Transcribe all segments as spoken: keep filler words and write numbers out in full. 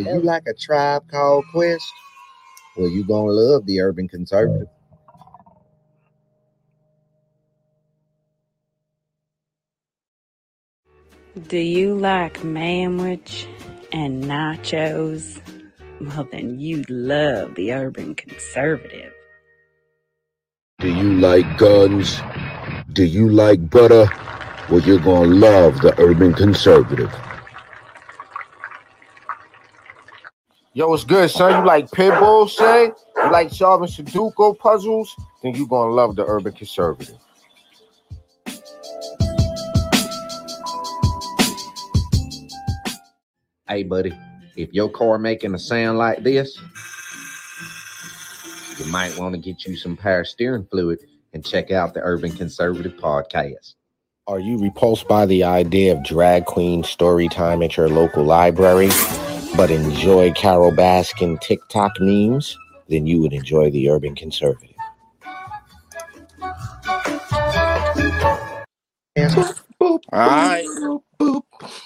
If you like A Tribe Called Quest, well, you're going to love the Urban Conservative. Do you like manwich and nachos? Well, then you love the Urban Conservative. Do you like guns? Do you like butter? Well, you're going to love the Urban Conservative. Yo, what's good, son? You like Pitbull, say? You like solving Sudoku puzzles? Then you're going to love the Urban Conservative. Hey, buddy, if your car making a sound like this, you might want to get you some power steering fluid and check out the Urban Conservative podcast. Are you repulsed by the idea of drag queen story time at your local library, but enjoy Carol Baskin TikTok memes? Then you would enjoy the Urban Conservative. All right.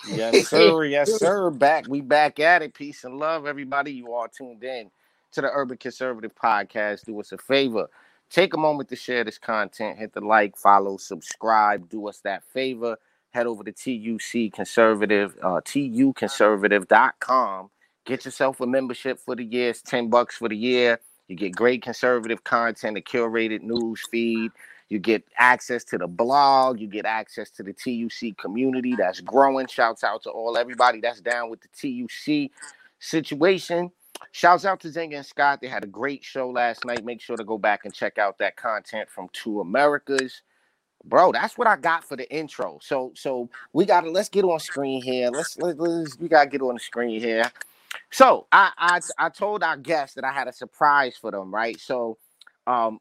Yes, sir. Yes, sir. Back. We back at it. Peace and love, everybody. You all tuned in to the Urban Conservative podcast. Do us a favor. Take a moment to share this content. Hit the like, follow, subscribe. Do us that favor. Head over to T U C Conservative, uh, T U Conservative dot com. Get yourself a membership for the year. It's ten bucks for the year. You get great conservative content, a curated news feed. You get access to the blog. You get access to the T U C community that's growing. Shouts out to all everybody that's down with the T U C situation. Shouts out to Zinga and Scott. They had a great show last night. Make sure to go back and check out that content from Two Americas. Bro, that's what I got for the intro. So so we gotta let's get on screen here. Let's let, let's we gotta get on the screen here. So I, I I told our guests that I had a surprise for them, right? So um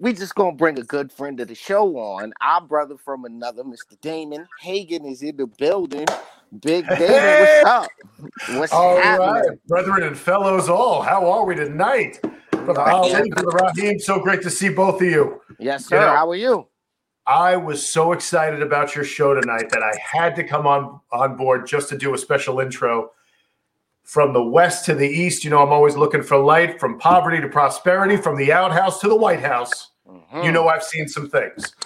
we just gonna bring a good friend of the show on. Our brother from another, Mister Damon Hagan, is in the building. Big David, hey. What's up? What's all happening? All right, brethren and fellows all, how are we tonight? Brother Ali, right. Brother Raheem, so great to see both of you. Yes, sir. You know, how are you? I was so excited about your show tonight that I had to come on, on board just to do a special intro. From the west to the east, you know, I'm always looking for light, from poverty to prosperity, from the outhouse to the White House. Mm-hmm. You know, I've seen some things.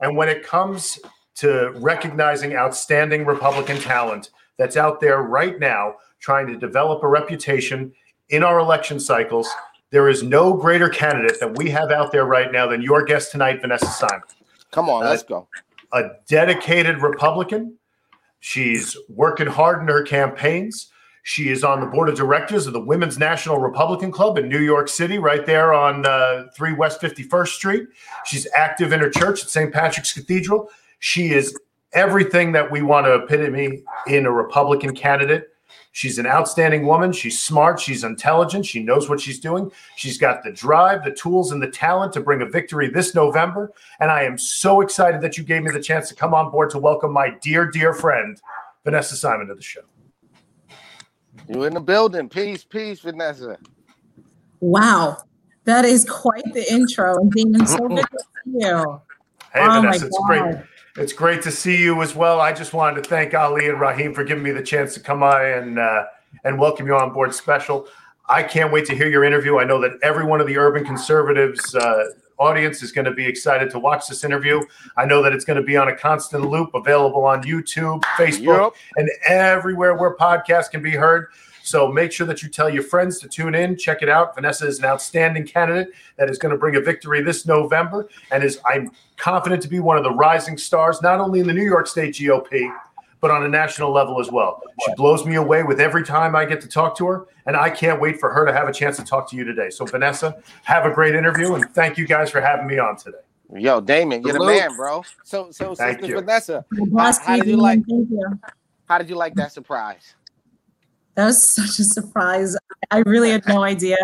And when it comes to recognizing outstanding Republican talent that's out there right now trying to develop a reputation in our election cycles, there is no greater candidate that we have out there right now than your guest tonight, Vanessa Simon. Come on, uh, let's go. A dedicated Republican. She's working hard in her campaigns. She is on the board of directors of the Women's National Republican Club in New York City, right there on uh, Three West fifty-first Street. She's active in her church at Saint Patrick's Cathedral. She is everything that we want to epitome in a Republican candidate. She's an outstanding woman. She's smart. She's intelligent. She knows what she's doing. She's got the drive, the tools, and the talent to bring a victory this November. And I am so excited that you gave me the chance to come on board to welcome my dear, dear friend, Vanessa Simon, to the show. You in the building. Peace, peace, Vanessa. Wow. That is quite the intro. And Damon, so good to see you. Hey, oh, Vanessa, it's great. It's great to see you as well. I just wanted to thank Ali and Raheem for giving me the chance to come on and uh, and welcome you on board special. I can't wait to hear your interview. I know that every one of the Urban Conservatives uh, audience is going to be excited to watch this interview. I know that it's going to be on a constant loop, available on YouTube, Facebook, yep. and everywhere where podcasts can be heard. So make sure that you tell your friends to tune in, check it out. Vanessa is an outstanding candidate that is going to bring a victory this November and is, I'm confident, to be one of the rising stars, not only in the New York State G O P, but on a national level as well. She blows me away with every time I get to talk to her, and I can't wait for her to have a chance to talk to you today. So, Vanessa, have a great interview, and thank you guys for having me on today. Yo, Damon, you're the man, bro. So, so sister Vanessa, how, how did you like, how did you like that surprise? That was such a surprise. I really had no idea.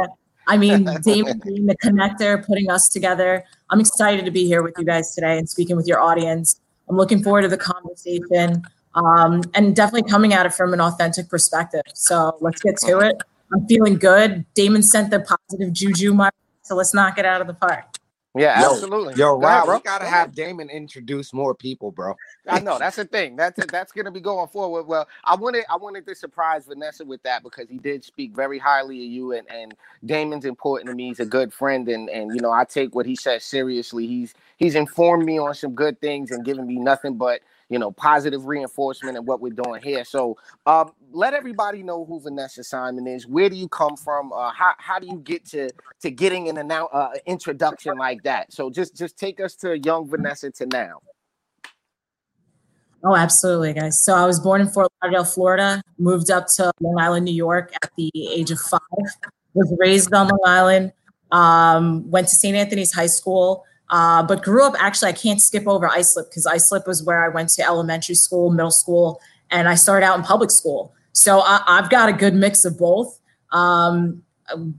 I mean, Damon being the connector, putting us together. I'm excited to be here with you guys today and speaking with your audience. I'm looking forward to the conversation um, and definitely coming at it from an authentic perspective. So let's get to it. I'm feeling good. Damon sent the positive juju, so let's knock it out of the park. Yeah, yo, absolutely. Yo, Rob, we gotta have Damon introduce more people, bro. I know that's the thing. That's it. That's gonna be going forward. Well, I wanted I wanted to surprise Vanessa with that because he did speak very highly of you, and, and Damon's important to me. He's a good friend, and and you know I take what he says seriously. He's he's informed me on some good things and given me nothing but, you know, positive reinforcement and what we're doing here. So um, let everybody know who Vanessa Simon is. Where do you come from? Uh, how how do you get to to getting an annou- uh, introduction like that? So just just take us to young Vanessa to now. Oh, absolutely, guys. So I was born in Fort Lauderdale, Florida, moved up to Long Island, New York at the age of five, was raised on Long Island, um, went to Saint Anthony's high school. Uh, but grew up, actually, I can't skip over Islip because Islip was where I went to elementary school, middle school, and I started out in public school. So I, I've got a good mix of both. Um,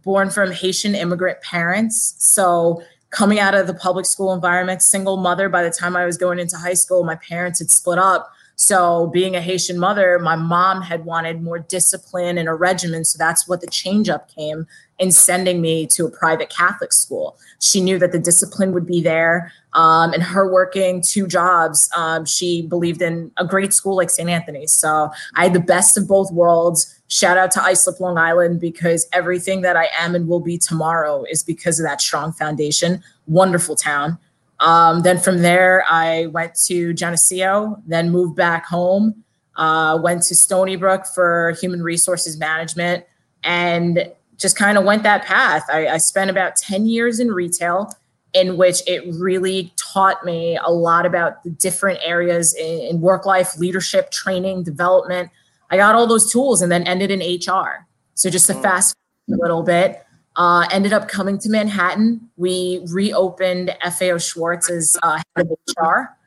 born from Haitian immigrant parents. So coming out of the public school environment, single mother, by the time I was going into high school, my parents had split up. So being a Haitian mother, my mom had wanted more discipline and a regimen. So that's what the change up came in sending me to a private Catholic school. She knew that the discipline would be there. Um, and her working two jobs, um, she believed in a great school like Saint Anthony's. So I had the best of both worlds. Shout out to Islip, Long Island, because everything that I am and will be tomorrow is because of that strong foundation. Wonderful town. Um, then from there, I went to Geneseo, then moved back home, uh, went to Stony Brook for human resources management, and just kind of went that path. I, I spent about ten years in retail, in which it really taught me a lot about the different areas in, in work life, leadership, training, development. I got all those tools and then ended in H R. So just to fast forward a little bit. Uh, ended up coming to Manhattan. We reopened F A O Schwartz as uh, head of H R.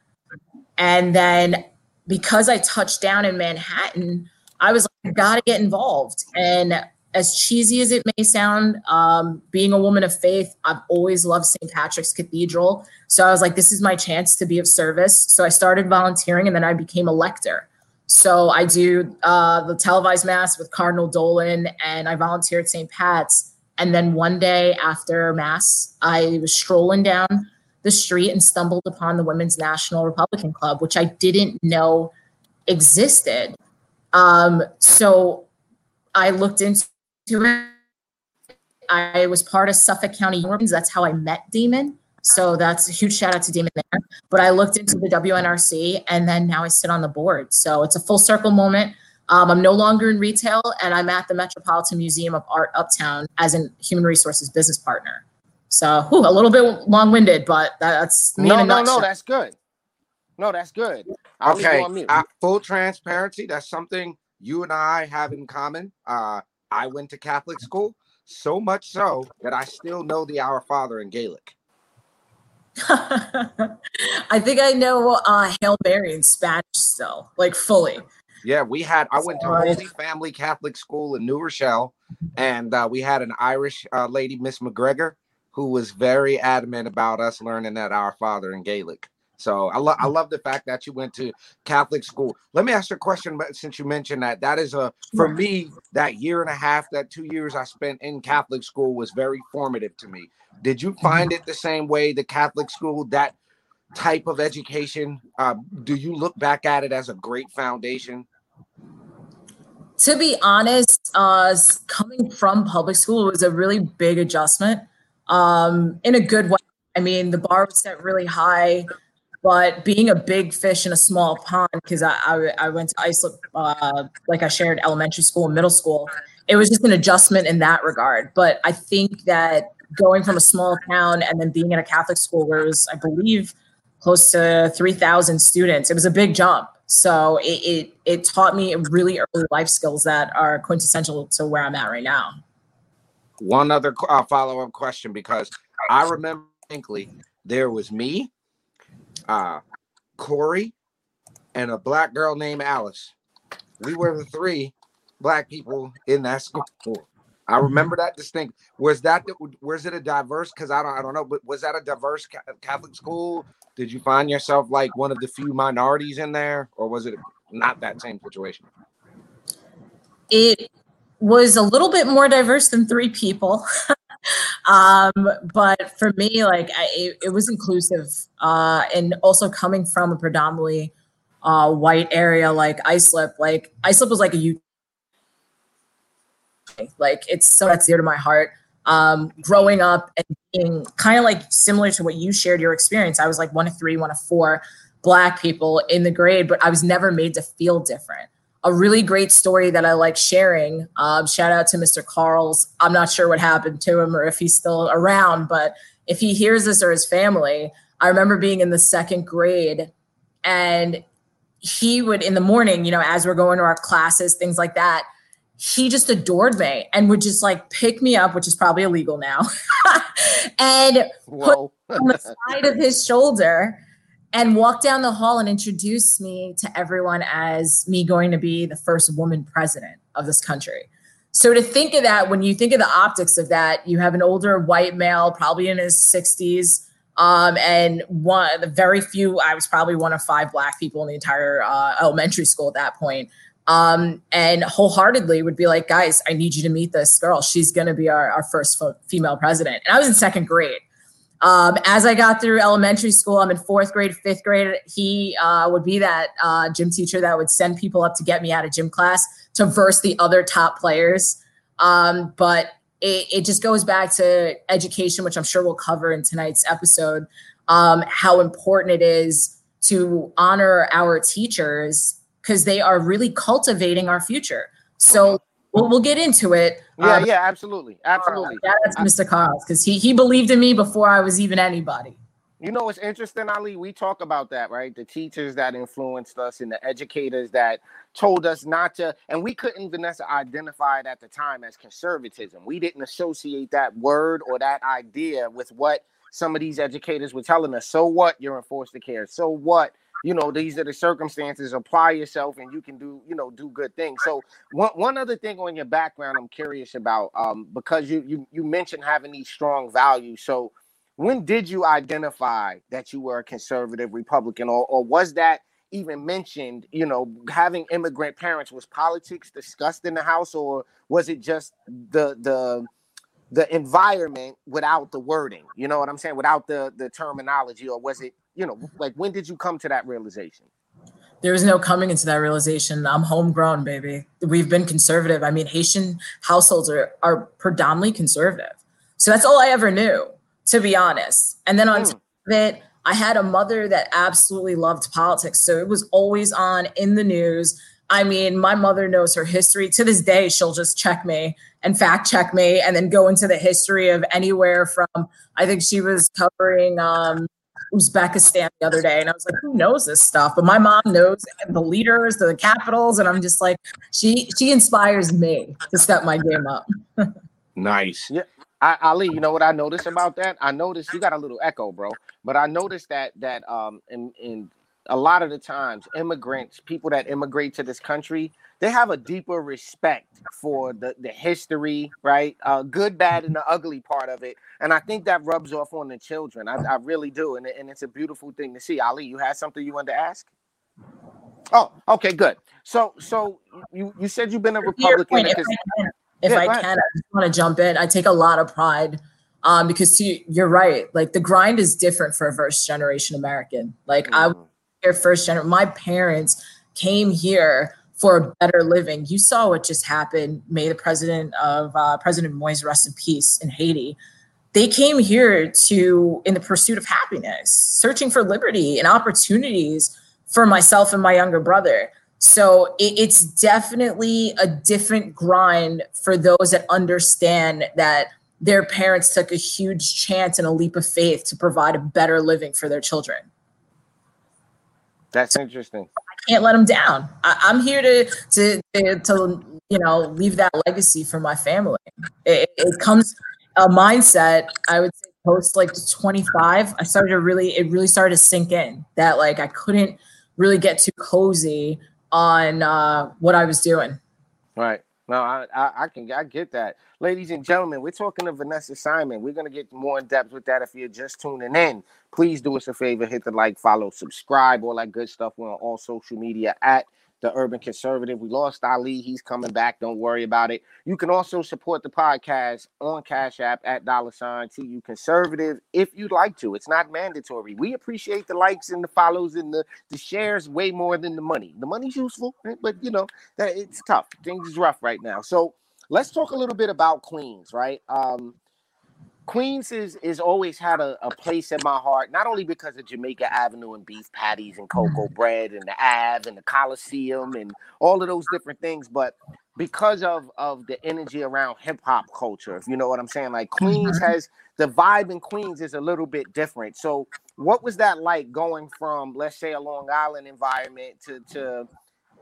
And then because I touched down in Manhattan, I was like, I've got to get involved. And as cheesy as it may sound, um, being a woman of faith, I've always loved Saint Patrick's Cathedral. So I was like, this is my chance to be of service. So I started volunteering and then I became a lector. So I do uh, the televised mass with Cardinal Dolan and I volunteered at Saint Pat's. And then one day after mass, I was strolling down the street and stumbled upon the Women's National Republican Club, which I didn't know existed. Um, so I looked into it. I was part of Suffolk County. That's how I met Damon. So that's a huge shout out to Damon there. But I looked into the W N R C and then now I sit on the board. So it's a full circle moment. Um, I'm no longer in retail, and I'm at the Metropolitan Museum of Art Uptown as a human resources business partner. So whew, a little bit long-winded, but that's me no, in a no, nutshell. No, that's good. No, that's good. I'll okay, uh, full transparency. That's something you and I have in common. Uh, I went to Catholic school, so much so that I still know the Our Father in Gaelic. I think I know uh, Hail Mary in Spanish still, like fully. Yeah, we had, I went to Holy Family Catholic School in New Rochelle, and uh, we had an Irish uh, lady, Miss McGregor, who was very adamant about us learning that Our Father in Gaelic. So I, lo- I love the fact that you went to Catholic school. Let me ask you a question, but since you mentioned that, that is a, for me, that year and a half, that two years I spent in Catholic school was very formative to me. Did you find it the same way, the Catholic school, that type of education? Uh, do you look back at it as a great foundation? To be honest, uh, coming from public school was a really big adjustment um, in a good way. I mean, the bar was set really high, but being a big fish in a small pond, because I, I I went to Islip, uh, like I shared, elementary school and middle school, it was just an adjustment in that regard. But I think that going from a small town and then being in a Catholic school where it was, I believe, close to three thousand students, it was a big jump. So it, it it taught me really early life skills that are quintessential to where I'm at right now. One other uh, follow-up question, because I remember distinctly there was me, uh, Corey, and a black girl named Alice. We were the three black people in that school. I remember that distinct. Was that was it a diverse? Because I don't I don't know. But was that a diverse Catholic school? Did you find yourself like one of the few minorities in there, or was it not that same situation? It was a little bit more diverse than three people. Um, but for me, like I, it, it was inclusive, uh, and also coming from a predominantly uh, white area, like Islip, like Islip was like a U. Like it's so that's dear to my heart. Um, growing up and being kind of like similar to what you shared your experience, I was like one of three, one of four Black people in the grade, but I was never made to feel different. A really great story that I like sharing. Um, shout out to Mister Carls. I'm not sure what happened to him or if he's still around, but if he hears this or his family, I remember being in the second grade and he would in the morning, you know, as we're going to our classes, things like that, he just adored me and would just like pick me up, which is probably illegal now, and whoa, put me on the side of his shoulder and walk down the hall and introduce me to everyone as me going to be the first woman president of this country. So to think of that, when you think of the optics of that, you have an older white male, probably in his sixties, um, and one the very few, I was probably one of five Black people in the entire uh, elementary school at that point. Um, and wholeheartedly would be like, guys, I need you to meet this girl. She's going to be our, our first fo- female president. And I was in second grade. Um, as I got through elementary school, I'm in fourth grade, fifth grade. He uh, would be that uh, gym teacher that would send people up to get me out of gym class to verse the other top players. Um, but it, it just goes back to education, which I'm sure we'll cover in tonight's episode, um, how important it is to honor our teachers because they are really cultivating our future. So we'll, we'll get into it. Yeah, um, yeah, absolutely. Absolutely. Yeah, that's Mister Carls, because he, he believed in me before I was even anybody. You know, it's interesting, Ali, we talk about that, right? The teachers that influenced us and the educators that told us not to, and we couldn't, Vanessa, identify it at the time as conservatism. We didn't associate that word or that idea with what some of these educators were telling us. So what? You're in foster care. So what? You know, these are the circumstances, apply yourself and you can do, you know, do good things. So one one other thing on your background I'm curious about, um, because you, you you mentioned having these strong values. So when did you identify that you were a conservative Republican, or, or was that even mentioned? You know, having immigrant parents, was politics discussed in the house, or was it just the the the environment without the wording? You know what I'm saying? Without the the terminology, or was it, you know, like, when did you come to that realization? There was no coming into that realization. I'm homegrown, baby. We've been conservative. I mean, Haitian households are, are predominantly conservative. So that's all I ever knew, to be honest. And then on mm. top of it, I had a mother that absolutely loved politics. So it was always on in the news. I mean, my mother knows her history. To this day, she'll just check me and fact check me and then go into the history of anywhere from, I think she was covering, um, Uzbekistan the other day, and I was like, who knows this stuff? But my mom knows the leaders, the capitals, and I'm just like, she she inspires me to step my game up. Nice. Yeah, I, Ali, you know what I noticed about that? I noticed you got a little echo, bro, but I noticed that that um in in a lot of the times immigrants, people that immigrate to this country, they have a deeper respect for the, the history, right? Uh, good, bad, and the ugly part of it. And I think that rubs off on the children. I, I really do. And, and it's a beautiful thing to see. Ali, you had something you wanted to ask? Oh, okay, good. So so you, you said you've been a Republican. Point, if because, I can, if yeah, I, can I just want to jump in. I take a lot of pride um, because see, you're right. Like the grind is different for a first generation American. Like mm. I was here first generation. My parents came here for a better living. You saw what just happened. May the president of uh, President Moise rest in peace in Haiti. They came here to, in the pursuit of happiness, searching for liberty and opportunities for myself and my younger brother. So it, it's definitely a different grind for those that understand that their parents took a huge chance and a leap of faith to provide a better living for their children. That's interesting. Can't let them down. I, I'm here to, to to to you know leave that legacy for my family. It, it comes a mindset. I would say post like twenty-five, I started to really it really started to sink in that like I couldn't really get too cozy on uh, what I was doing. Right. No, I, I I can I get that. Ladies and gentlemen, we're talking to Vanessa Simon. We're going to get more in depth with that. If you're just tuning in, please do us a favor. Hit the like, follow, subscribe, all that good stuff. We're on all social media at the Urban Conservative. We lost Ali. He's coming back. Don't worry about it. You can also support the podcast on Cash App at dollar sign T U Conservative if you'd like to. It's not mandatory. We appreciate the likes and the follows and the, the shares way more than the money. The money's useful, but, you know, that it's tough. Things is rough right now. So let's talk a little bit about Queens, right? Um, Queens is, is always had a, a place in my heart, not only because of Jamaica Avenue and beef patties and cocoa bread and the Ave and the Coliseum and all of those different things, but because of, of the energy around hip-hop culture, if you know what I'm saying. Like, Queens has, the vibe in Queens is a little bit different. So what was that like going from, let's say, a Long Island environment to to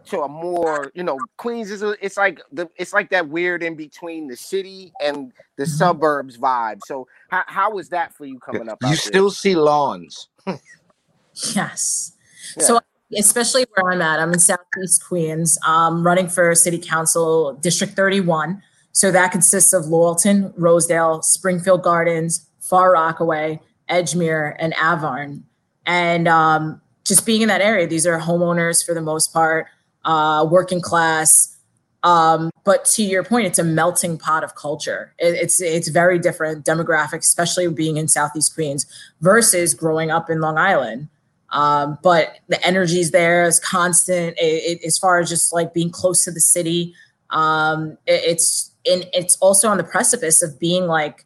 to a more, you know, Queens is a, it's like the, it's like that weird in between the city and the suburbs vibe. So how, how was that for you coming up? You still there? See lawns. Yes. Yeah. So especially where I'm at, I'm in Southeast Queens, um, running for City Council District thirty-one. So that consists of Laurelton, Rosedale, Springfield Gardens, Far Rockaway, Edgemere, and Arverne. And um, just being in that area, these are homeowners for the most part. Uh, working class, um, but to your point, it's a melting pot of culture. It, it's it's very different demographic, especially being in Southeast Queens versus growing up in Long Island. Um, but the energy's there, is constant. It, it, as far as just like being close to the city, um, it, it's and it's also on the precipice of being like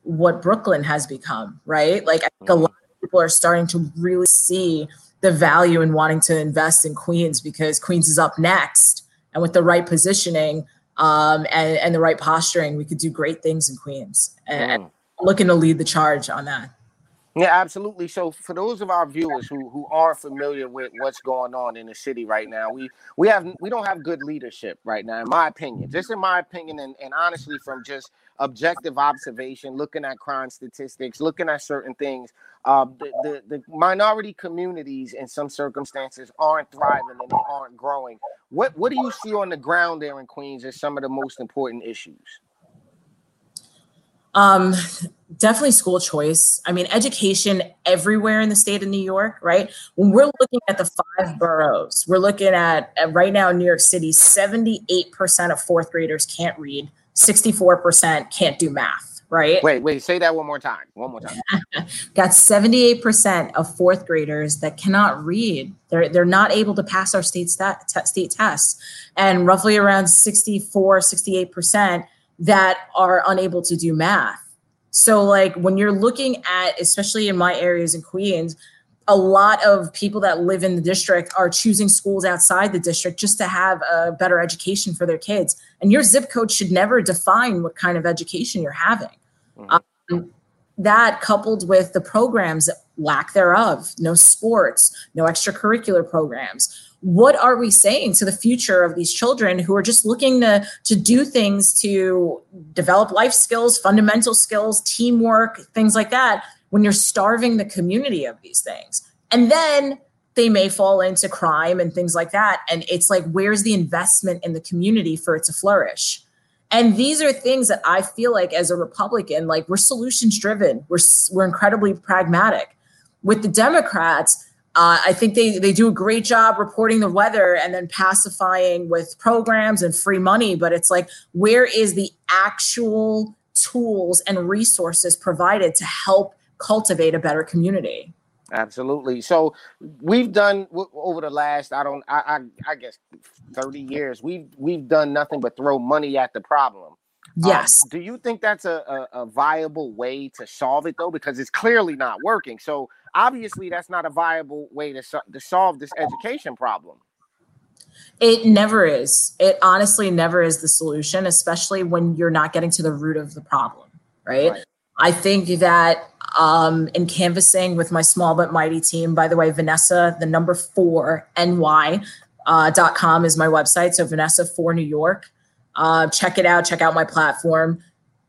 what Brooklyn has become, right? Like I think a lot of people are starting to really see the value in wanting to invest in Queens because Queens is up next, and with the right positioning um, and, and the right posturing, we could do great things in Queens. And mm. I'm looking to lead the charge on that. Yeah, absolutely. So for those of our viewers who who aren't familiar with what's going on in the city right now, we we have we don't have good leadership right now, in my opinion. Just in my opinion, and, and honestly, from just objective observation, looking at crime statistics, looking at certain things, uh, the, the, the minority communities in some circumstances aren't thriving and they aren't growing. What what do you see on the ground there in Queens as some of the most important issues? Um, definitely school choice. I mean, education everywhere in the state of New York, right? When we're looking at the five boroughs, we're looking at, at right now in New York City, seventy-eight percent of fourth graders can't read. sixty-four percent can't do math, right? Wait, wait, say that one more time. One more time. Got seventy-eight percent of fourth graders that cannot read. They're they're not able to pass our state stat, t- state tests. And roughly around sixty-four, sixty-eight percent that are unable to do math. So like when you're looking at, especially in my areas in Queens, a lot of people that live in the district are choosing schools outside the district just to have a better education for their kids. And your zip code should never define what kind of education you're having. Mm-hmm. Um, that coupled with the programs, lack thereof, no sports, no extracurricular programs. What are we saying to the future of these children who are just looking to, to do things to develop life skills, fundamental skills, teamwork, things like that, when you're starving the community of these things? And then they may fall into crime and things like that. And it's like, where's the investment in the community for it to flourish? And these are things that I feel like as a Republican, like we're solutions driven. We're, we're incredibly pragmatic. With the Democrats, Uh, I think they, they do a great job reporting the weather and then pacifying with programs and free money. But it's like, where is the actual tools and resources provided to help cultivate a better community? Absolutely. So we've done w- over the last, I don't, I, I, I guess thirty years, we've, we've done nothing but throw money at the problem. Yes. Um, do you think that's a, a, a viable way to solve it, though? Because it's clearly not working. So obviously, that's not a viable way to, so- to solve this education problem. It never is. It honestly never is the solution, especially when you're not getting to the root of the problem, right? Right. I think that um, in canvassing with my small but mighty team, by the way, Vanessa, the number four, N Y dot com uh, is my website. So Vanessa for New York. Uh, check it out. Check out my platform.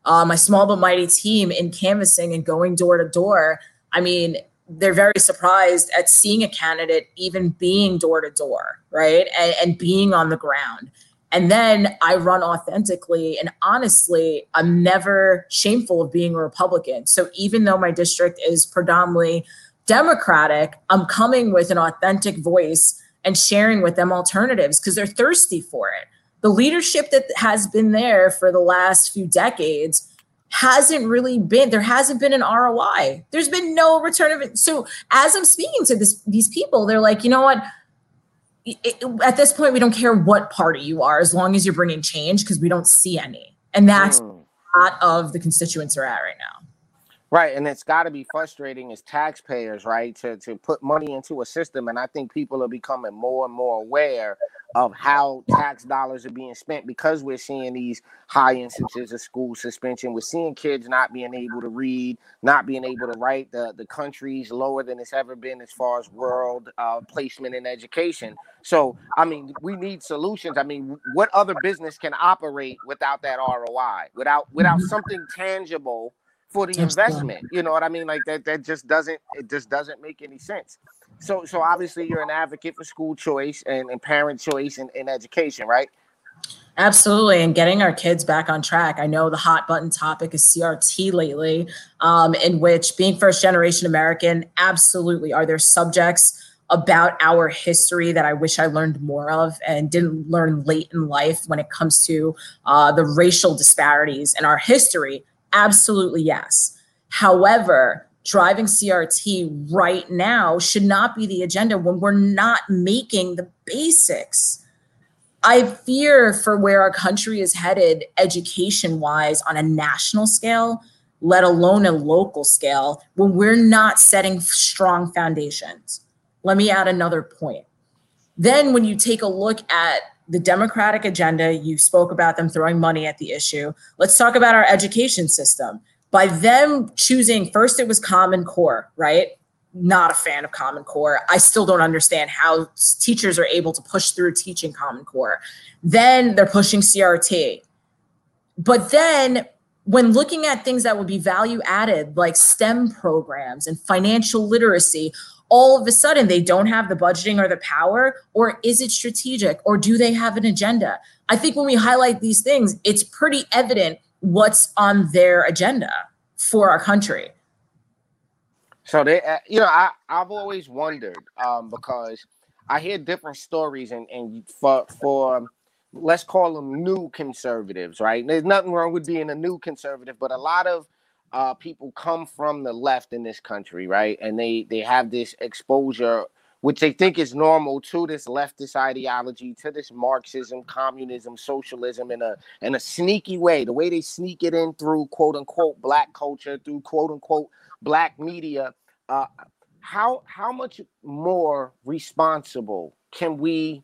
Uh, my small but mighty team in canvassing and going door to door. I mean, they're very surprised at seeing a candidate even being door to door, right? And, and being on the ground. And then I run authentically. And honestly, I'm never shameful of being a Republican. So even though my district is predominantly Democratic, I'm coming with an authentic voice and sharing with them alternatives because they're thirsty for it. The leadership that has been there for the last few decades hasn't really been, there hasn't been an R O I. There's been no return of it. So as I'm speaking to this, these people, they're like, you know what? It, it, at this point, we don't care what party you are, as long as you're bringing change, because we don't see any. And that's mm. a lot of the constituents are at right now. Right. And it's got to be frustrating as taxpayers, right, to, to put money into a system. And I think people are becoming more and more aware of how tax dollars are being spent because we're seeing these high instances of school suspension. We're seeing kids not being able to read, not being able to write. The, the country's lower than it's ever been as far as world uh, placement in education. So, I mean, we need solutions. I mean, what other business can operate without that R O I, without without something tangible for the investment? You know what I mean? Like that, that just doesn't, it just doesn't make any sense. So, so obviously you're an advocate for school choice and, and parent choice and, and education, right? Absolutely. And getting our kids back on track. I know the hot button topic is C R T lately, um, in which being first generation American, absolutely. Are there subjects about our history that I wish I learned more of and didn't learn late in life when it comes to uh, the racial disparities in our history? Absolutely, yes. However, driving C R T right now should not be the agenda when we're not making the basics. I fear for where our country is headed education-wise on a national scale, let alone a local scale, when we're not setting strong foundations. Let me add another point. Then when you take a look at the Democratic agenda, you spoke about them throwing money at the issue. Let's talk about our education system. By them choosing, first it was Common Core, right? Not a fan of Common Core. I still don't understand how teachers are able to push through teaching Common Core. Then they're pushing C R T. But then when looking at things that would be value added, like STEM programs and financial literacy, all of a sudden they don't have the budgeting or the power, or is it strategic, or do they have an agenda? I think when we highlight these things, it's pretty evident what's on their agenda for our country. So they, uh, you know, I, I've always wondered um, because I hear different stories and, and for, for, let's call them new conservatives, right? There's nothing wrong with being a new conservative, but a lot of Uh, people come from the left in this country, right? And they, they have this exposure, which they think is normal, to this leftist ideology, to this Marxism, communism, socialism in a in a sneaky way. The way they sneak it in through quote unquote black culture, through quote unquote black media. Uh, how how much more responsible can we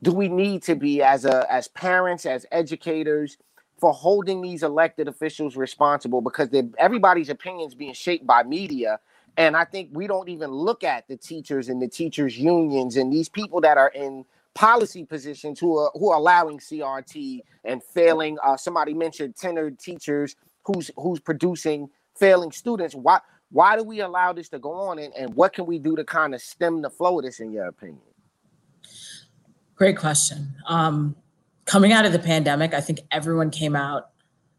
do we need to be as a as parents, as educators, for holding these elected officials responsible, because everybody's opinions being shaped by media. And I think we don't even look at the teachers and the teachers unions and these people that are in policy positions who are, who are allowing C R T and failing. Uh, somebody mentioned tenured teachers who's, who's producing failing students. Why, why do we allow this to go on? And, and what can we do to kind of stem the flow of this, in your opinion? Great question. Um, Coming out of the pandemic, I think everyone came out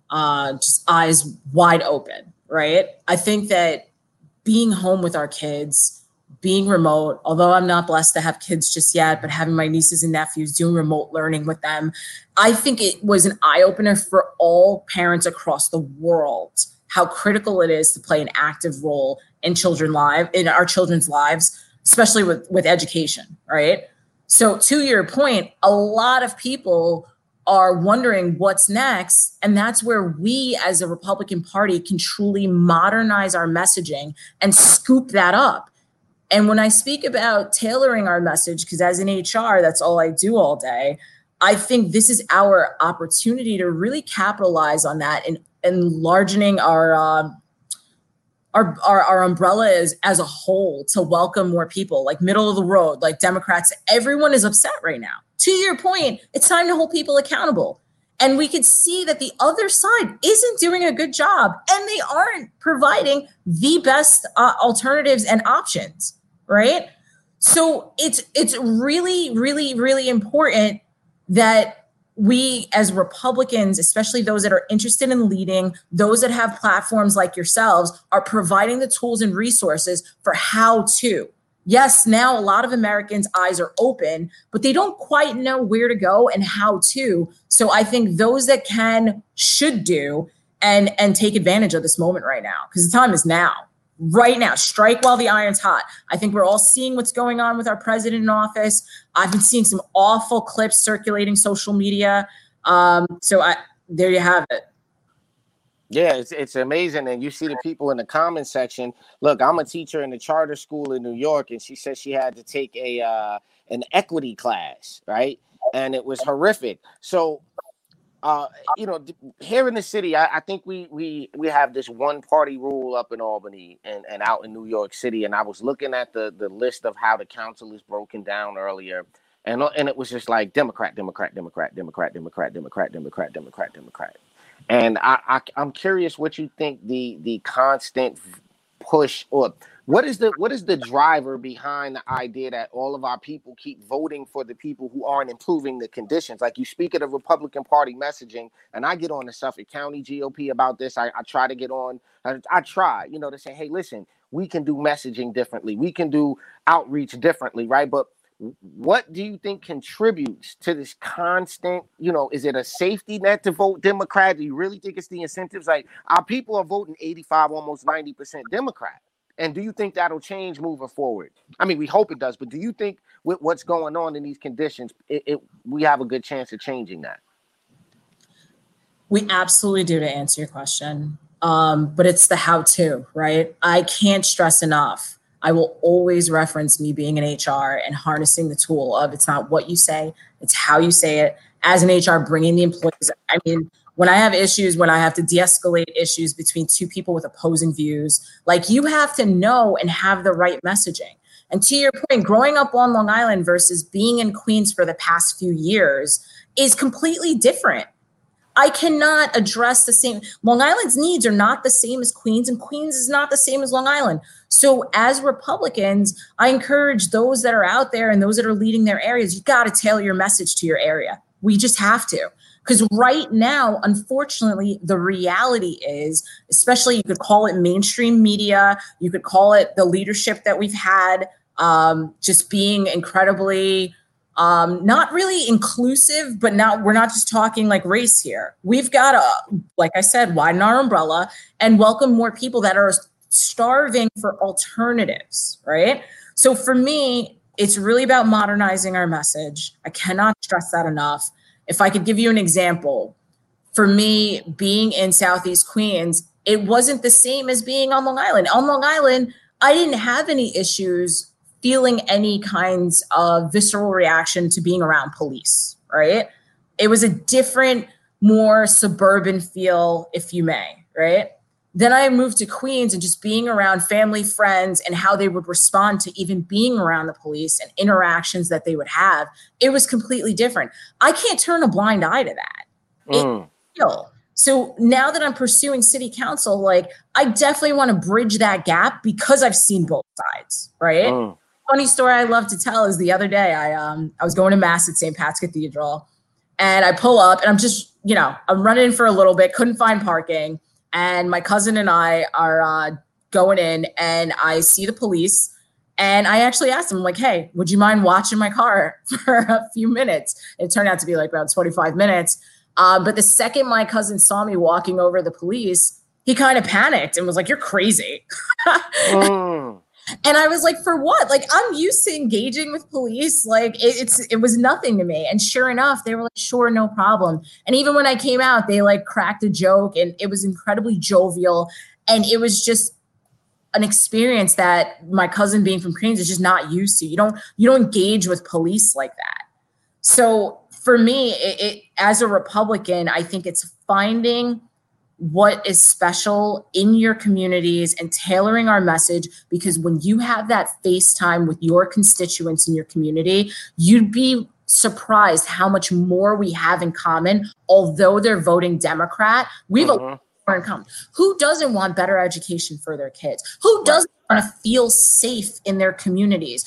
uh, just eyes wide open, right? I think that being home with our kids, being remote, although I'm not blessed to have kids just yet, but having my nieces and nephews, doing remote learning with them, I think it was an eye-opener for all parents across the world, how critical it is to play an active role in children live, in our children's lives, especially with, with education, right? So to your point, a lot of people are wondering what's next. And that's where we as a Republican Party can truly modernize our messaging and scoop that up. And when I speak about tailoring our message, because as an H R, that's all I do all day, I think this is our opportunity to really capitalize on that and enlarging our uh, Our, our, our umbrella is as a whole to welcome more people, like middle of the road, like Democrats. Everyone is upset right now. To your point, it's time to hold people accountable. And we could see that the other side isn't doing a good job, and they aren't providing the best uh, alternatives and options, right? So it's it's really, really, really important that we as Republicans, especially those that are interested in leading, those that have platforms like yourselves, are providing the tools and resources for how to. yes, now a lot of Americans' eyes are open, but they don't quite know where to go and how to. So I think those that can should do and, and take advantage of this moment right now, because the time is now. Right now, strike while the iron's hot. I think we're all seeing what's going on with our president in office. I've been seeing some awful clips circulating social media. Um, so I, there you have it. Yeah, it's it's amazing. And you see the people in the comment section. Look, I'm a teacher in the charter school in New York, and she said she had to take a uh, an equity class, right? And it was horrific. So, uh, you know, here in the city, I, I think we we we have this one party rule up in Albany and, and out in New York City. And I was looking at the, the list of how the council is broken down earlier. And, and it was just like Democrat, Democrat, Democrat, Democrat, Democrat, Democrat, Democrat, Democrat, Democrat. And I, I, I'm curious what you think the the constant push, or what is the what is the driver behind the idea that all of our people keep voting for the people who aren't improving the conditions? Like, you speak of the Republican Party messaging, and I get on the Suffolk County G O P about this. I, I try to get on. I, I try, you know, to say, hey, listen, we can do messaging differently. We can do outreach differently. Right. But what do you think contributes to this constant, you know, is it a safety net to vote Democrat? Do you really think it's the incentives? Like, our people are voting eighty-five, almost ninety percent Democrat. And do you think that'll change moving forward? I mean, we hope it does, but do you think with what's going on in these conditions, it, it, we have a good chance of changing that? We absolutely do, to answer your question. Um, but it's the how to, right? I can't stress enough. I will always reference me being in H R and harnessing the tool of, it's not what you say, it's how you say it. As an H R, bringing the employees. I mean, when I have issues, when I have to de-escalate issues between two people with opposing views, like, you have to know and have the right messaging. And to your point, growing up on Long Island versus being in Queens for the past few years is completely different. I cannot address the same. Long Island's needs are not the same as Queens, and Queens is not the same as Long Island. So as Republicans, I encourage those that are out there and those that are leading their areas, you got to tailor your message to your area. We just have to. Because right now, unfortunately, the reality is, especially, you could call it mainstream media, you could call it the leadership that we've had, um, just being incredibly Um, not really inclusive, but not, we're not just talking like race here. We've got to, like I said, widen our umbrella and welcome more people that are starving for alternatives, right? So for me, it's really about modernizing our message. I cannot stress that enough. If I could give you an example, for me, being in Southeast Queens, it wasn't the same as being on Long Island. On Long Island, I didn't have any issues feeling any kinds of visceral reaction to being around police, right? It was a different, more suburban feel, if you may, right? Then I moved to Queens and just being around family, friends, and how they would respond to even being around the police and interactions that they would have. It was completely different. I can't turn a blind eye to that. Mm. It's So now that I'm pursuing city council, like, I definitely want to bridge that gap because I've seen both sides, right? Mm. Funny story I love to tell is the other day I um I was going to mass at Saint Pat's Cathedral, and I pull up and I'm just, you know, I'm running for a little bit, couldn't find parking, and my cousin and I are uh, going in, and I see the police, and I actually asked them, like, hey, would you mind watching my car for a few minutes? It turned out to be like around twenty-five minutes. Uh, but the second my cousin saw me walking over the police, he kind of panicked and was like, you're crazy. Mm. And I was like, for what? Like, I'm used to engaging with police. Like, it, it's it was nothing to me. And sure enough, they were like, sure, no problem. And even when I came out, they like cracked a joke, and it was incredibly jovial. And it was just an experience that my cousin being from Queens is just not used to. You don't you don't engage with police like that. So for me, it, it, as a Republican, I think it's finding what is special in your communities and tailoring our message, because when you have that face time with your constituents in your community, you'd be surprised how much more we have in common. Although they're voting Democrat, we've mm-hmm. a lot more in common. Who doesn't want better education for their kids? Who doesn't want to feel safe in their communities?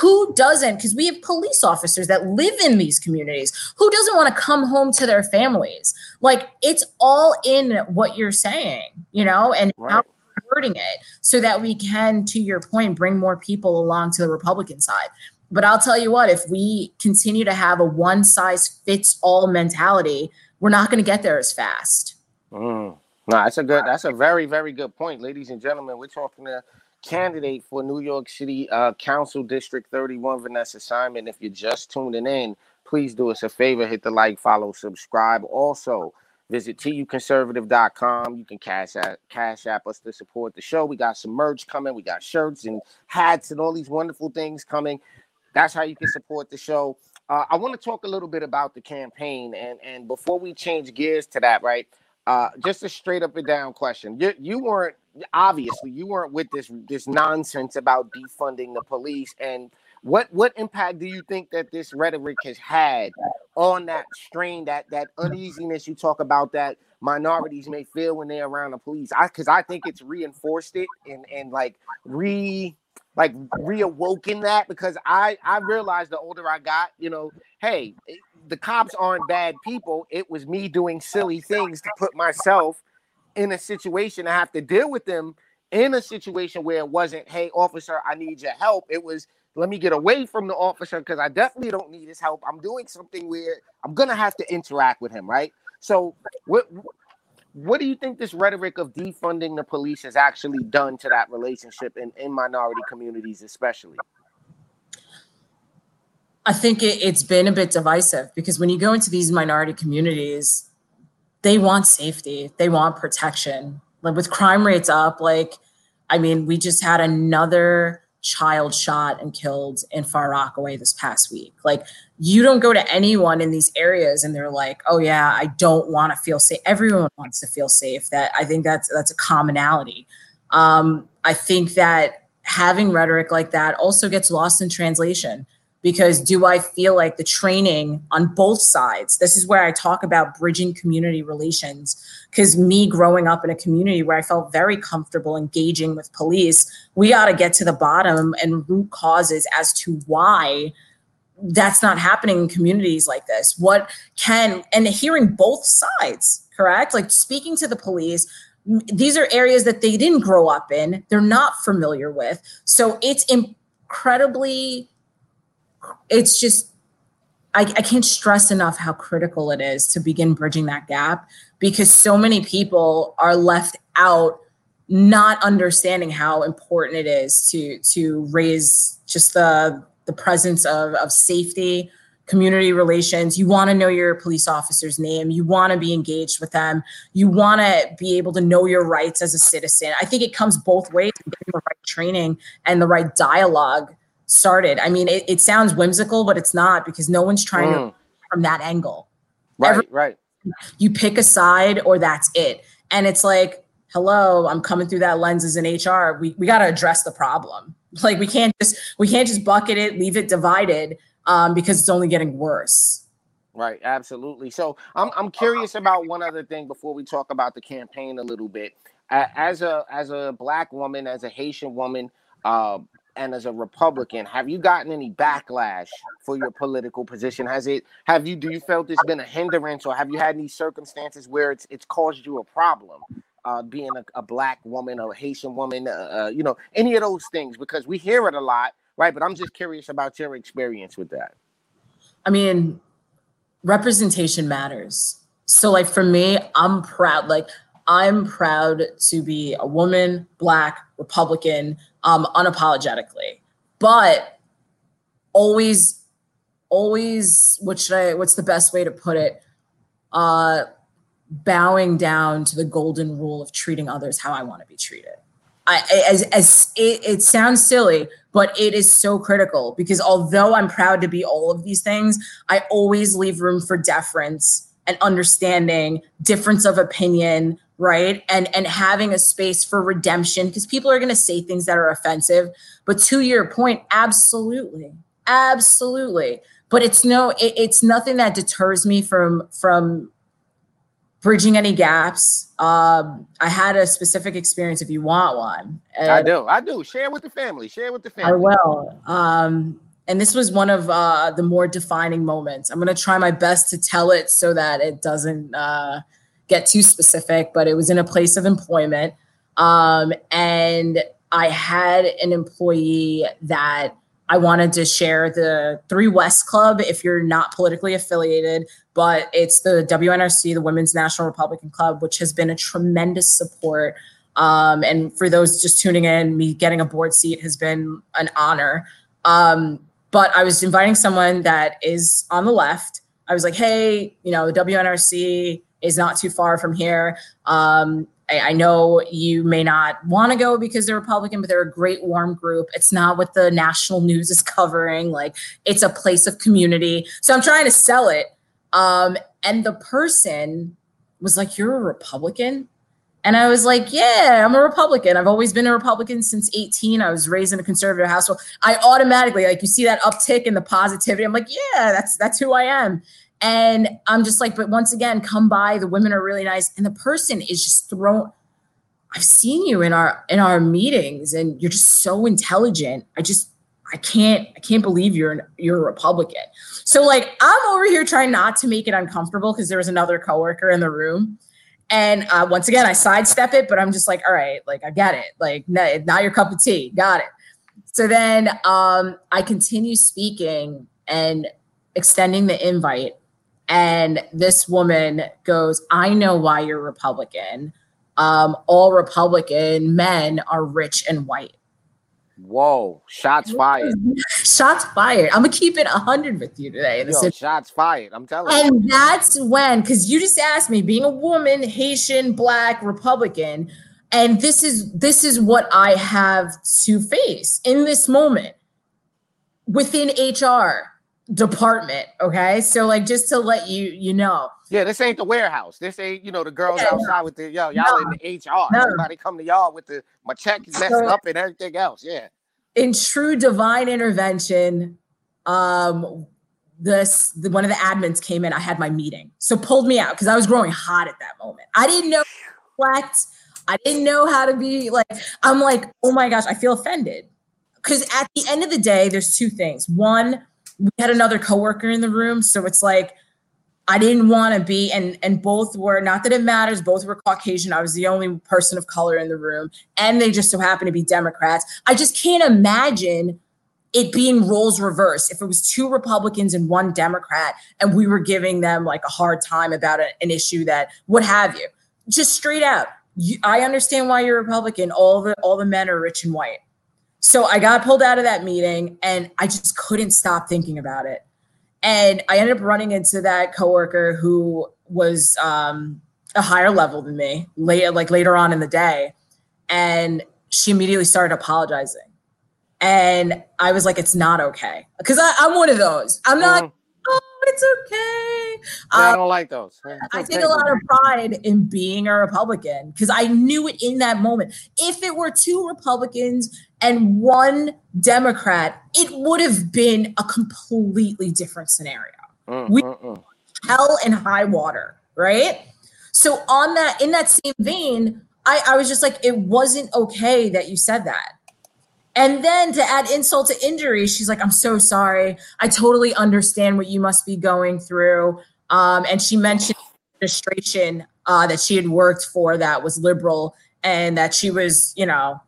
Who doesn't? Because we have police officers that live in these communities. Who doesn't want to come home to their families? Like, it's all in what you're saying, you know, and right. how converting it so that we can, to your point, bring more people along to the Republican side. But I'll tell you what, if we continue to have a one size fits all mentality, we're not going to get there as fast. Mm. No, that's a good, that's a very, very good point. Ladies and gentlemen, we're talking to candidate for New York City uh, Council District thirty-one, Vanessa Simon. If you're just tuning in, please do us a favor, hit the like, follow, subscribe. Also, visit T U conservative dot com. You can cash app, cash app us to support the show. We got some merch coming. We got shirts and hats and all these wonderful things coming. That's how you can support the show. Uh, I want to talk a little bit about the campaign. And, and before we change gears to that, right, uh, just a straight up and down question. You, you weren't, obviously, you weren't with this, this nonsense about defunding the police. And what, what impact do you think that this rhetoric has had on that strain, that, that uneasiness you talk about that minorities may feel when they're around the police? I, because I think it's reinforced it and, and like re... like reawoken that, because I, I realized the older I got, you know, hey, it, the cops aren't bad people. It was me doing silly things to put myself in a situation to have to deal with them in a situation where it wasn't, hey, officer, I need your help. It was, let me get away from the officer because I definitely don't need his help. I'm doing something where I'm going to have to interact with him, right? So what What do you think this rhetoric of defunding the police has actually done to that relationship in, in minority communities especially? I think it, it's been a bit divisive because when you go into these minority communities, they want safety. They want protection. Like with crime rates up, like, I mean, we just had another child shot and killed in Far Rockaway this past week. Like, you don't go to anyone in these areas and they're like, oh yeah, I don't want to feel safe. Everyone wants to feel safe. That I think that's, that's a commonality. Um, I think that having rhetoric like that also gets lost in translation because do I feel like the training on both sides, this is where I talk about bridging community relations, because me growing up in a community where I felt very comfortable engaging with police, we ought to get to the bottom and root causes as to why that's not happening in communities like this. What can, and hearing both sides, correct? Like speaking to the police, these are areas that they didn't grow up in, they're not familiar with. So it's incredibly, it's just, I, I can't stress enough how critical it is to begin bridging that gap because so many people are left out, not understanding how important it is to, to raise just the, the presence of, of safety, community relations. You want to know your police officer's name. You want to be engaged with them. You want to be able to know your rights as a citizen. I think it comes both ways, getting the right training and the right dialogue started. I mean, it, it sounds whimsical, but it's not because no one's trying mm. to from that angle. Right, Every, right. You pick a side or that's it. And it's like, hello, I'm coming through that lens as an H R. We we got to address the problem. Like we can't just we can't just bucket it, leave it divided um, because it's only getting worse. Right, absolutely. So I'm I'm curious about one other thing before we talk about the campaign a little bit. As a as a Black woman, as a Haitian woman, uh, and as a Republican, have you gotten any backlash for your political position? Has it? Have you? Do you felt it's been a hindrance, or have you had any circumstances where it's it's caused you a problem? Uh, being a, a Black woman or a Haitian woman, uh, uh, you know, any of those things, because we hear it a lot, right? But I'm just curious about your experience with that. I mean, representation matters. So like for me, I'm proud, like I'm proud to be a woman, Black, Republican, um, unapologetically, but always, always, what should I, what's the best way to put it? Uh, bowing down to the golden rule of treating others how I want to be treated. I, as as it, it sounds silly, but it is so critical because although I'm proud to be all of these things, I always leave room for deference and understanding, difference of opinion, right? And, and having a space for redemption because people are going to say things that are offensive. But to your point, absolutely, absolutely. But it's no, it, it's nothing that deters me from, from, bridging any gaps. Um, I had a specific experience if you want one. And I do. I do. Share with the family. Share with the family. I will. Um, and this was one of uh, the more defining moments. I'm going to try my best to tell it so that it doesn't uh, get too specific, but it was in a place of employment. Um, and I had an employee that I wanted to share the Three West Club, if you're not politically affiliated, but it's the W N R C, the Women's National Republican Club, which has been a tremendous support. Um, and for those just tuning in, me getting a board seat has been an honor. Um, but I was inviting someone that is on the left. I was like, hey, you know, W N R C is not too far from here. Um, I know you may not want to go because they're Republican, but they're a great warm group. It's not what the national news is covering. Like, it's a place of community. So I'm trying to sell it. Um, and the person was like, you're a Republican? And I was like, yeah, I'm a Republican. I've always been a Republican since eighteen. I was raised in a conservative household. I automatically, like, you see that uptick in the positivity. I'm like, yeah, that's that's who I am. And I'm just like, but once again, come by. The women are really nice. And the person is just thrown. I've seen you in our in our meetings and you're just so intelligent. I just, I can't, I can't believe you're an, you're a Republican. So like, I'm over here trying not to make it uncomfortable because there was another coworker in the room. And uh, once again, I sidestep it, but I'm just like, all right, like, I get it. Like, no, not your cup of tea. Got it. So then um, I continue speaking and extending the invite. And this woman goes, I know why you're Republican. Um, all Republican men are rich and white. Whoa. Shots fired. Shots fired. I'm going to keep it one hundred with you today. Yo, is- shots fired. I'm telling you. And that's when, because you just asked me, being a woman, Haitian, Black, Republican, and this is this is what I have to face in this moment within H R. Department, okay? So like, just to let you you know. Yeah, this ain't the warehouse. This ain't, you know, the girls yeah, outside with the, yo, y'all no, in the H R. No. Everybody come to y'all with the, my check is messed so, up and everything else, yeah. In true divine intervention, um, this, the, one of the admins came in, I had my meeting. So pulled me out, because I was growing hot at that moment. I didn't know reflect. I didn't know how to be like, I'm like, oh my gosh, I feel offended. Because at the end of the day, there's two things. One, we had another coworker in the room. So it's like, I didn't want to be, and and both were, not that it matters, both were Caucasian. I was the only person of color in the room. And they just so happened to be Democrats. I just can't imagine it being roles reversed. If it was two Republicans and one Democrat, and we were giving them like a hard time about a, an issue that, what have you, just straight out. You, I understand why you're Republican. All the, all the men are rich and white. So I got pulled out of that meeting and I just couldn't stop thinking about it. And I ended up running into that coworker who was um, a higher level than me, late, like later on in the day. And she immediately started apologizing. And I was like, it's not okay. Because I'm one of those. I'm not, um, oh, it's okay. Um, yeah, I don't like those. It's I take okay, a lot man. of pride in being a Republican because I knew it in that moment. If it were two Republicans and one Democrat, it would have been a completely different scenario. Uh, we uh, uh. Hell and high water, right? So on that, in that same vein, I, I was just like, it wasn't okay that you said that. And then to add insult to injury, she's like, I'm so sorry. I totally understand what you must be going through. Um, and she mentioned the administration uh, that she had worked for that was liberal and that she was, you know,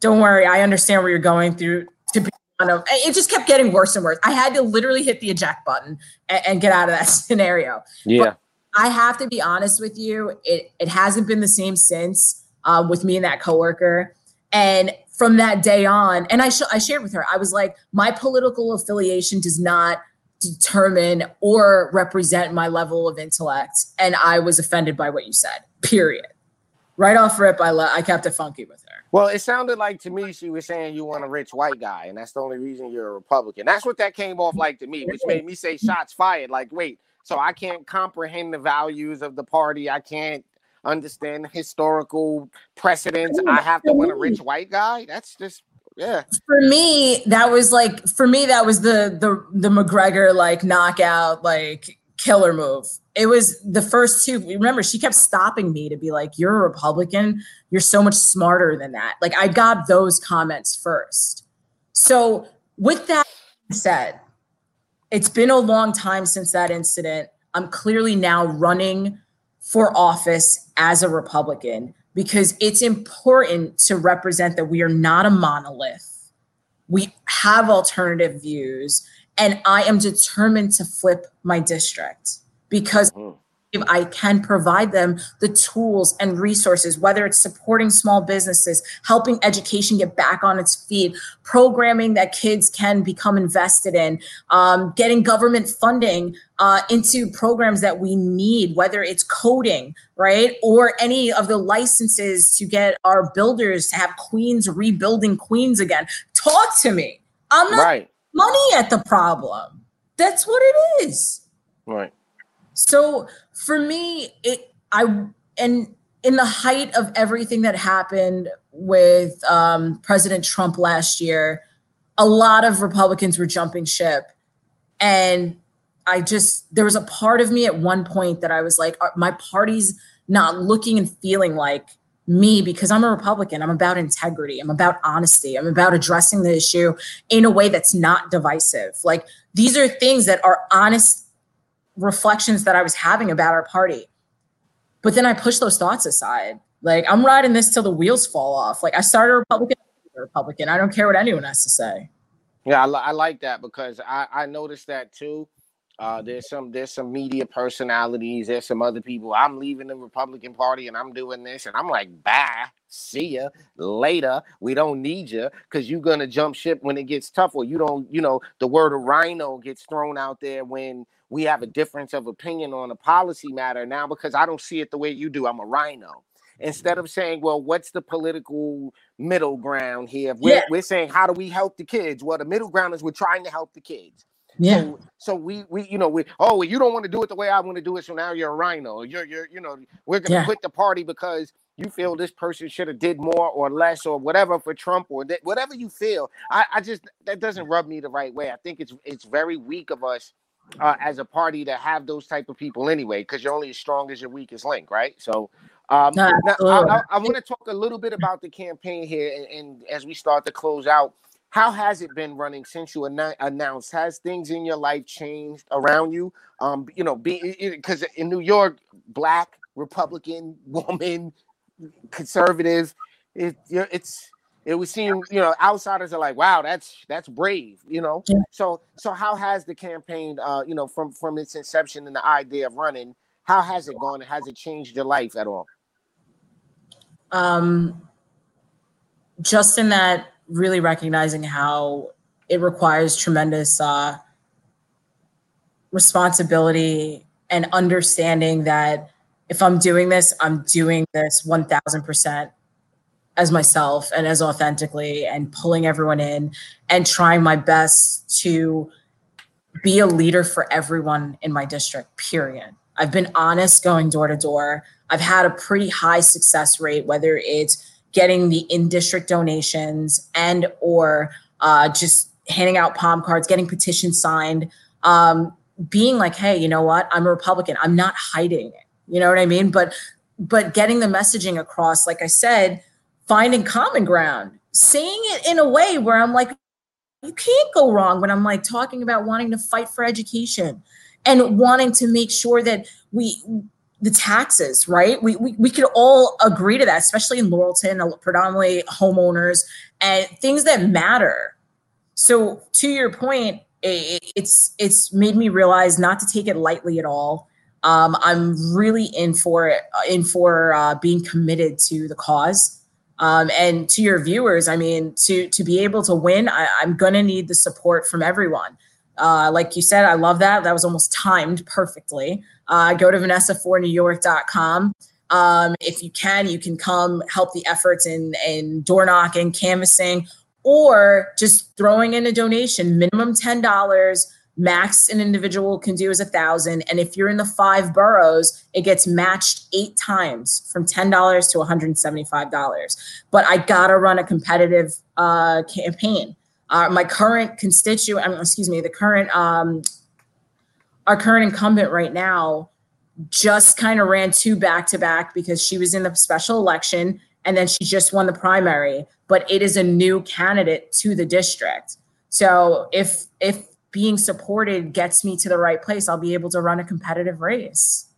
don't worry, I understand what you're going through. To be honest, it just kept getting worse and worse. I had to literally hit the eject button and, and get out of that scenario. Yeah, but I have to be honest with you. It it hasn't been the same since uh, with me and that coworker. And from that day on, and I sh- I shared with her, I was like, my political affiliation does not determine or represent my level of intellect. And I was offended by what you said. Period. Right off rip, I le- I kept it funky with her. Well, it sounded like to me she was saying you want a rich white guy, and that's the only reason you're a Republican. That's what that came off like to me, which made me say shots fired. Like, wait, so I can't comprehend the values of the party. I can't understand historical precedents. I have to want a rich white guy? That's just, yeah. For me, that was like, for me, that was the the the McGregor, like, knockout, like, killer move. It was the first two. Remember, she kept stopping me to be like, you're a Republican. You're so much smarter than that. Like, I got those comments first. So with that said, it's been a long time since that incident. I'm clearly now running for office as a Republican because it's important to represent that we are not a monolith. We have alternative views, and I am determined to flip my district because if I can provide them the tools and resources, whether it's supporting small businesses, helping education get back on its feet, programming that kids can become invested in, um, getting government funding uh, into programs that we need, whether it's coding, right? Or any of the licenses to get our builders to have Queens rebuilding Queens again. Talk to me. I'm not right. money at the problem. That's what it is. Right. So for me, it, I and in the height of everything that happened with um, President Trump last year, a lot of Republicans were jumping ship. And I just, there was a part of me at one point that I was like, my party's not looking and feeling like me because I'm a Republican. I'm about integrity. I'm about honesty. I'm about addressing the issue in a way that's not divisive. Like, these are things that are honest reflections that I was having about our party. But then I pushed those thoughts aside. Like, I'm riding this till the wheels fall off. Like, I started a Republican, I'm a Republican. I don't care what anyone has to say. Yeah, I, li- I like that because I, I noticed that too. Uh, there's some there's some media personalities. There's some other people. I'm leaving the Republican Party and I'm doing this. And I'm like, bye. See ya later. We don't need you because you're going to jump ship when it gets tough. Or you don't, you know, the word of rhino gets thrown out there when we have a difference of opinion on a policy matter now because I don't see it the way you do. I'm a rhino. Instead of saying, well, what's the political middle ground here? We're, yeah. we're saying, how do we help the kids? Well, the middle ground is we're trying to help the kids. Yeah. So, so we, we, you know, we, oh, well, you don't want to do it the way I want to do it. So now you're a rhino. You're, you're, you know, we're going to yeah. quit the party because you feel this person should have did more or less or whatever for Trump or th- whatever you feel. I, I just, that doesn't rub me the right way. I think it's, it's very weak of us uh, as a party to have those type of people anyway, because you're only as strong as your weakest link. Right. So um, no, now, I, I, I want to talk a little bit about the campaign here. And, and as we start to close out, how has it been running since you annou- announced? Has things in your life changed around you? Um, you know, because in New York, Black, Republican, woman, conservative, it, it's it would seem, you know, outsiders are like, wow, that's that's brave, you know. Yeah. So so how has the campaign, uh, you know, from from its inception and the idea of running, how has it gone? Has it changed your life at all? Um, just in that. Really recognizing how it requires tremendous uh, responsibility and understanding that if I'm doing this, I'm doing this one thousand percent as myself and as authentically and pulling everyone in and trying my best to be a leader for everyone in my district, period. I've been honest going door to door. I've had a pretty high success rate, whether it's getting the in-district donations and or uh, just handing out palm cards, getting petitions signed, um, being like, hey, you know what? I'm a Republican. I'm not hiding it. You know what I mean? But but getting the messaging across, like I said, finding common ground, saying it in a way where I'm like, you can't go wrong when I'm like talking about wanting to fight for education and wanting to make sure that we – the taxes, right? We, we we could all agree to that, especially in Laurelton, predominantly homeowners and things that matter. So to your point, it, it's it's made me realize not to take it lightly at all. Um, I'm really in for in for uh, being committed to the cause. Um, and to your viewers, I mean, to to be able to win, I, I'm gonna need the support from everyone. Uh, like you said, I love that. That was almost timed perfectly. Uh, go to Vanessa for New York dot com. Um, if you can, you can come help the efforts in, in door knocking, canvassing, or just throwing in a donation. Minimum ten dollars, max an individual can do is one thousand dollars. And if you're in the five boroughs, it gets matched eight times from ten dollars to one hundred seventy-five dollars. But I got to run a competitive uh, campaign. Uh, my current constituent, um, excuse me, the current, um, our current incumbent right now just kind of ran two back to back because she was in the special election and then she just won the primary, but it is a new candidate to the district. So if, if being supported gets me to the right place, I'll be able to run a competitive race.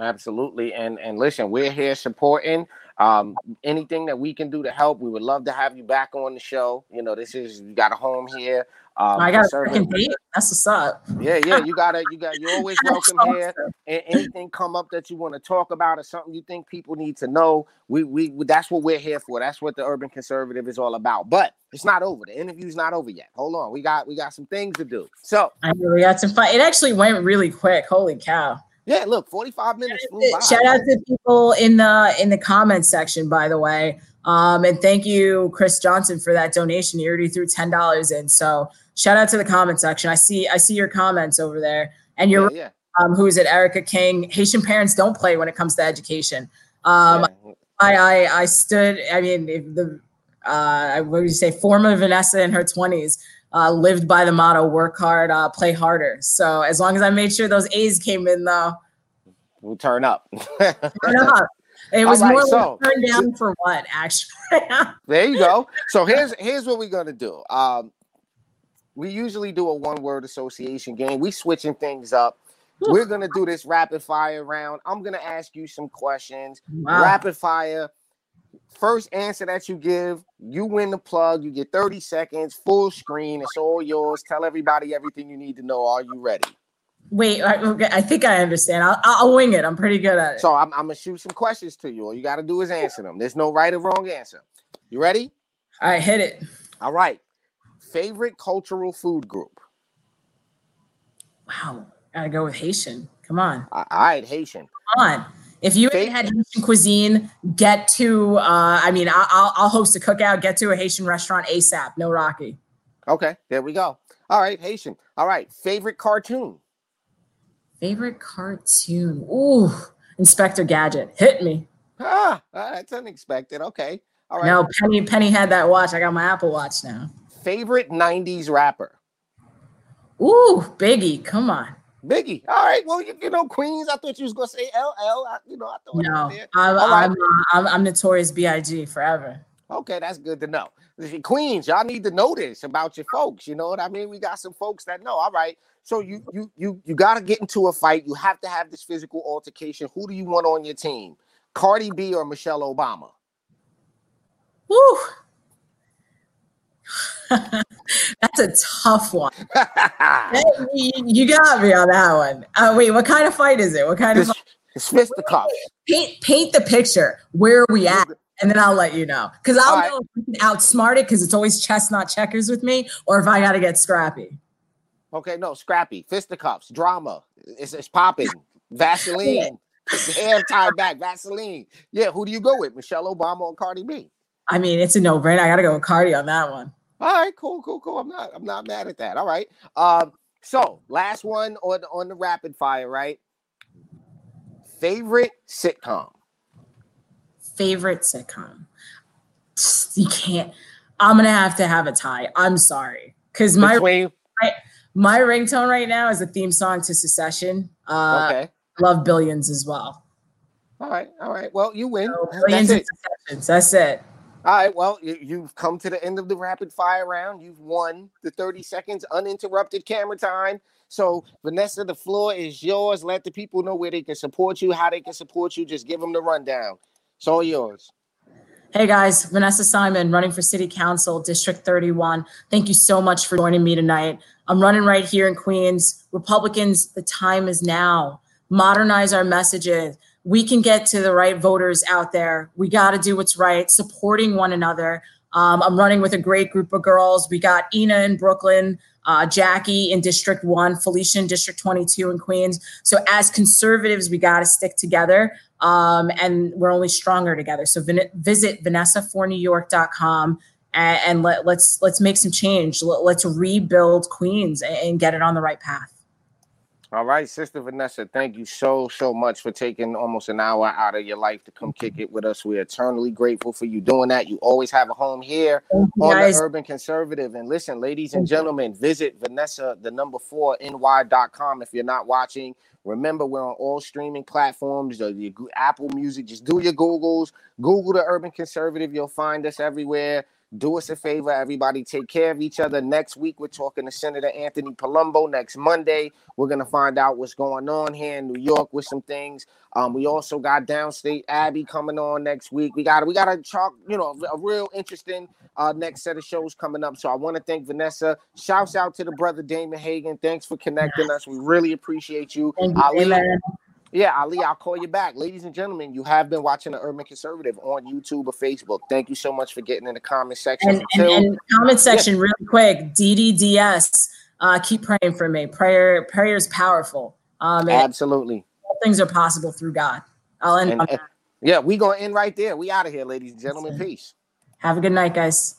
Absolutely. And, and listen, we're here supporting. Um, anything that we can do to help, we would love to have you back on the show. You know, this is, you got a home here. Um, I got a freaking date. That's what's up. Yeah, yeah. You got it. You got. You're always welcome here. And anything come up that you want to talk about or something you think people need to know, we we that's what we're here for. That's what the Urban Conservative is all about. But it's not over. The interview's not over yet. Hold on. We got we got some things to do. So I know we got some fun. It actually went really quick. Holy cow. Yeah, look, forty-five minutes flew by. Shout out to people in the in the comments section, by the way. Um, and thank you, Chris Johnson, for that donation. He already threw ten dollars in. So shout out to the comment section. I see I see your comments over there. And you're yeah, yeah. Um, who is it? Erica King. Haitian parents don't play when it comes to education. Um, yeah. I, I I stood, I mean, the uh, what would you say, former Vanessa in her twenties. Uh, lived by the motto, work hard, uh, play harder. So as long as I made sure those A's came in, though. We'll turn up. turn up. It was right, more so, like turned down for what, actually. There you go. So here's here's what we're going to do. Um, we usually do a one-word association game. We're switching things up. We're going to do this rapid-fire round. I'm going to ask you some questions. Wow. Rapid-fire. First answer that you give, you win the plug. You get thirty seconds, full screen. It's all yours. Tell everybody everything you need to know. Are you ready? Wait, I, okay, I think I understand. I'll, I'll wing it. I'm pretty good at it. So I'm, I'm going to shoot some questions to you. All you got to do is answer them. There's no right or wrong answer. You ready? All right, hit it. All right. Favorite cultural food group? Wow. Got to go with Haitian. Come on. All right, Haitian. Come on. If you ain't had Haitian cuisine, get to, uh, I mean, I'll, I'll host a cookout, get to a Haitian restaurant ASAP. No Rocky. Okay, there we go. All right, Haitian. All right, favorite cartoon? Favorite cartoon? Ooh, Inspector Gadget. Hit me. Ah, that's unexpected. Okay. All right. No, Penny, Penny had that watch. I got my Apple Watch now. Favorite nineties rapper? Ooh, Biggie. Come on. Biggie. All right. Well, you, you know, Queens. I thought you was going to say L L. I, you know, I thought no, it I'm, right. I'm, I'm, I'm Notorious B I G forever. Okay. That's good to know. Queens, y'all need to know this about your folks. You know what I mean? We got some folks that know. All right. So you, you, you, you got to get into a fight. You have to have this physical altercation. Who do you want on your team? Cardi B or Michelle Obama? Woo. That's a tough one. You got me on that one. Uh, wait, what kind of fight is it? What kind this, of fight? It's fisticuffs. Paint, paint the picture. Where are we at? And then I'll let you know. Because I'll right. know if we can outsmart it, because it's always chess, not checkers with me, or if I got to get scrappy. Okay, no, scrappy. Fisticuffs. Drama. It's, it's popping. Vaseline. Hair tied back. Vaseline. Yeah, who do you go with? Michelle Obama or Cardi B? I mean, it's a no-brainer. I got to go with Cardi on that one. All right, cool, cool, cool. I'm not, I'm not mad at that. All right. Um, so last one on on the rapid fire, right? Favorite sitcom. Favorite sitcom. You can't. I'm gonna have to have a tie. I'm sorry, because my, my my ringtone right now is the theme song to Secession. Uh, okay. Love Billions as well. All right, all right. Well, you win. So Billions and Secessions. That's it. All right, well, you've come to the end of the rapid fire round. You've won the thirty seconds uninterrupted camera time. So, Vanessa, the floor is yours. Let the people know where they can support you, how they can support you. Just give them the rundown. It's all yours. Hey, guys. Vanessa Simon, running for City Council, District thirty-one. Thank you so much for joining me tonight. I'm running right here in Queens. Republicans, the time is now. Modernize our messages. We can get to the right voters out there. We got to do what's right, supporting one another. Um, I'm running with a great group of girls. We got Ina in Brooklyn, uh, Jackie in District one, Felicia in District twenty-two in Queens. So as conservatives, we got to stick together, um, and we're only stronger together. So vin- visit Vanessa for New York dot com and, and let, let's let's make some change. Let, let's rebuild Queens and, and get it on the right path. All right, Sister Vanessa, thank you so, so much for taking almost an hour out of your life to come kick it with us. We're eternally grateful for you doing that. You always have a home here on the Urban Conservative. And listen, ladies and gentlemen, visit Vanessa, the number four, N Y dot com. If you're not watching, remember, we're on all streaming platforms, your Apple Music. Just do your Googles. Google the Urban Conservative. You'll find us everywhere. Do us a favor, everybody. Take care of each other. Next week, we're talking to Senator Anthony Palumbo. Next Monday, we're going to find out what's going on here in New York with some things. Um, we also got Downstate Abbey coming on next week. We got we got a talk, you know, a real interesting uh, next set of shows coming up. So I want to thank Vanessa. Shouts out to the brother Damon Hagan. Thanks for connecting us. We really appreciate you. Thank you, Ali, yeah, Ali, I'll call you back. Ladies and gentlemen, you have been watching the Urban Conservative on YouTube or Facebook. Thank you so much for getting in the comment section. And, Until, and, and comment section, yeah. Really quick, D D D S, uh, keep praying for me. Prayer, prayer is powerful. Um, Absolutely. All things are possible through God. I'll end and, on that. Yeah, we're going to end right there. We out of here, ladies and gentlemen. Peace. Have a good night, guys.